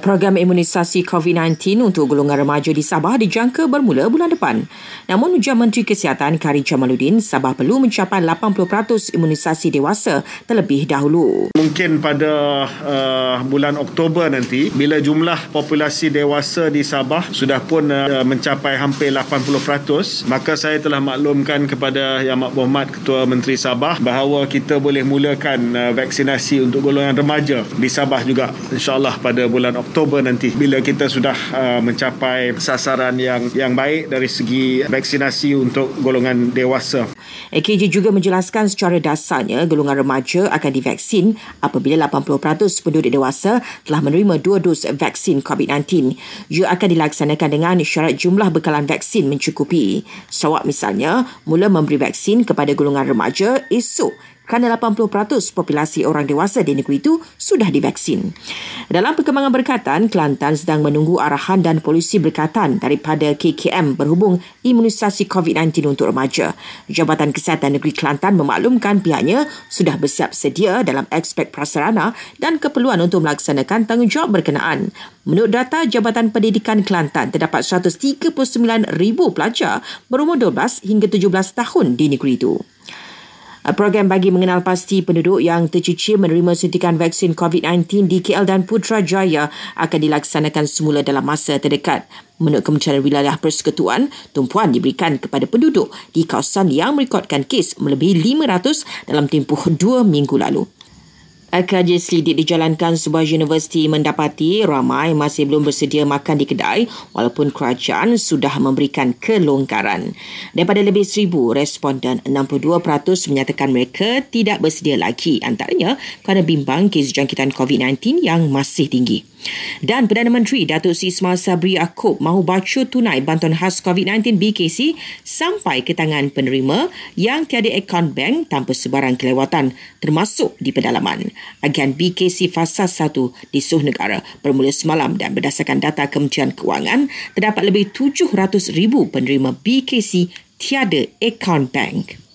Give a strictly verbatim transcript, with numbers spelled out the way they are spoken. Program imunisasi COVID sembilan belas untuk golongan remaja di Sabah dijangka bermula bulan depan. Namun, ujar Menteri Kesihatan Karim Jamaludin, Sabah perlu mencapai lapan puluh peratus imunisasi dewasa terlebih dahulu. Mungkin pada uh, bulan Oktober nanti, bila jumlah populasi dewasa di Sabah sudah pun uh, mencapai hampir lapan puluh peratus, maka saya telah maklumkan kepada Yamat Mohd, Ketua Menteri Sabah, bahawa kita boleh mulakan uh, vaksinasi untuk golongan remaja di Sabah juga, insyaAllah pada bulan Oktober nanti, bila kita sudah uh, mencapai sasaran yang yang baik dari segi vaksinasi untuk golongan dewasa. A K J juga menjelaskan secara dasarnya golongan remaja akan divaksin apabila lapan puluh peratus penduduk dewasa telah menerima dua dos vaksin COVID sembilan belas. Ia akan dilaksanakan dengan syarat jumlah bekalan vaksin mencukupi. Sarawak misalnya mula memberi vaksin kepada golongan remaja esok, kerana lapan puluh peratus populasi orang dewasa di negeri itu sudah divaksin. Dalam perkembangan berkatan, Kelantan sedang menunggu arahan dan polisi berkatan daripada K K M berhubung imunisasi COVID sembilan belas untuk remaja. Jabatan Kesihatan Negeri Kelantan memaklumkan pihaknya sudah bersiap sedia dalam aspek prasarana dan keperluan untuk melaksanakan tanggungjawab berkenaan. Menurut data Jabatan Pendidikan Kelantan, terdapat seratus tiga puluh sembilan ribu pelajar berumur dua belas hingga tujuh belas tahun di negeri itu. Program bagi mengenal pasti penduduk yang tercicir menerima suntikan vaksin COVID sembilan belas di K L dan Putrajaya akan dilaksanakan semula dalam masa terdekat. Menurut Kementerian Wilayah Persekutuan, tumpuan diberikan kepada penduduk di kawasan yang merekodkan kes melebihi lima ratus dalam tempoh dua minggu lalu. Kajian selidik dijalankan sebuah universiti mendapati ramai masih belum bersedia makan di kedai walaupun kerajaan sudah memberikan kelonggaran. Daripada lebih seribu responden, enam puluh dua peratus menyatakan mereka tidak bersedia lagi, antaranya kerana bimbang kes jangkitan COVID sembilan belas yang masih tinggi. Dan Perdana Menteri Datuk S. Ismail Sabri Akub mahu bacot tunai bantuan khas COVID sembilan belas B K C sampai ke tangan penerima yang tiada akaun bank tanpa sebarang kelewatan termasuk di pedalaman. Agian B K C fasa satu di seluruh negara bermula semalam dan berdasarkan data Kementerian Kewangan terdapat lebih tujuh ratus ribu penerima B K C tiada akaun bank.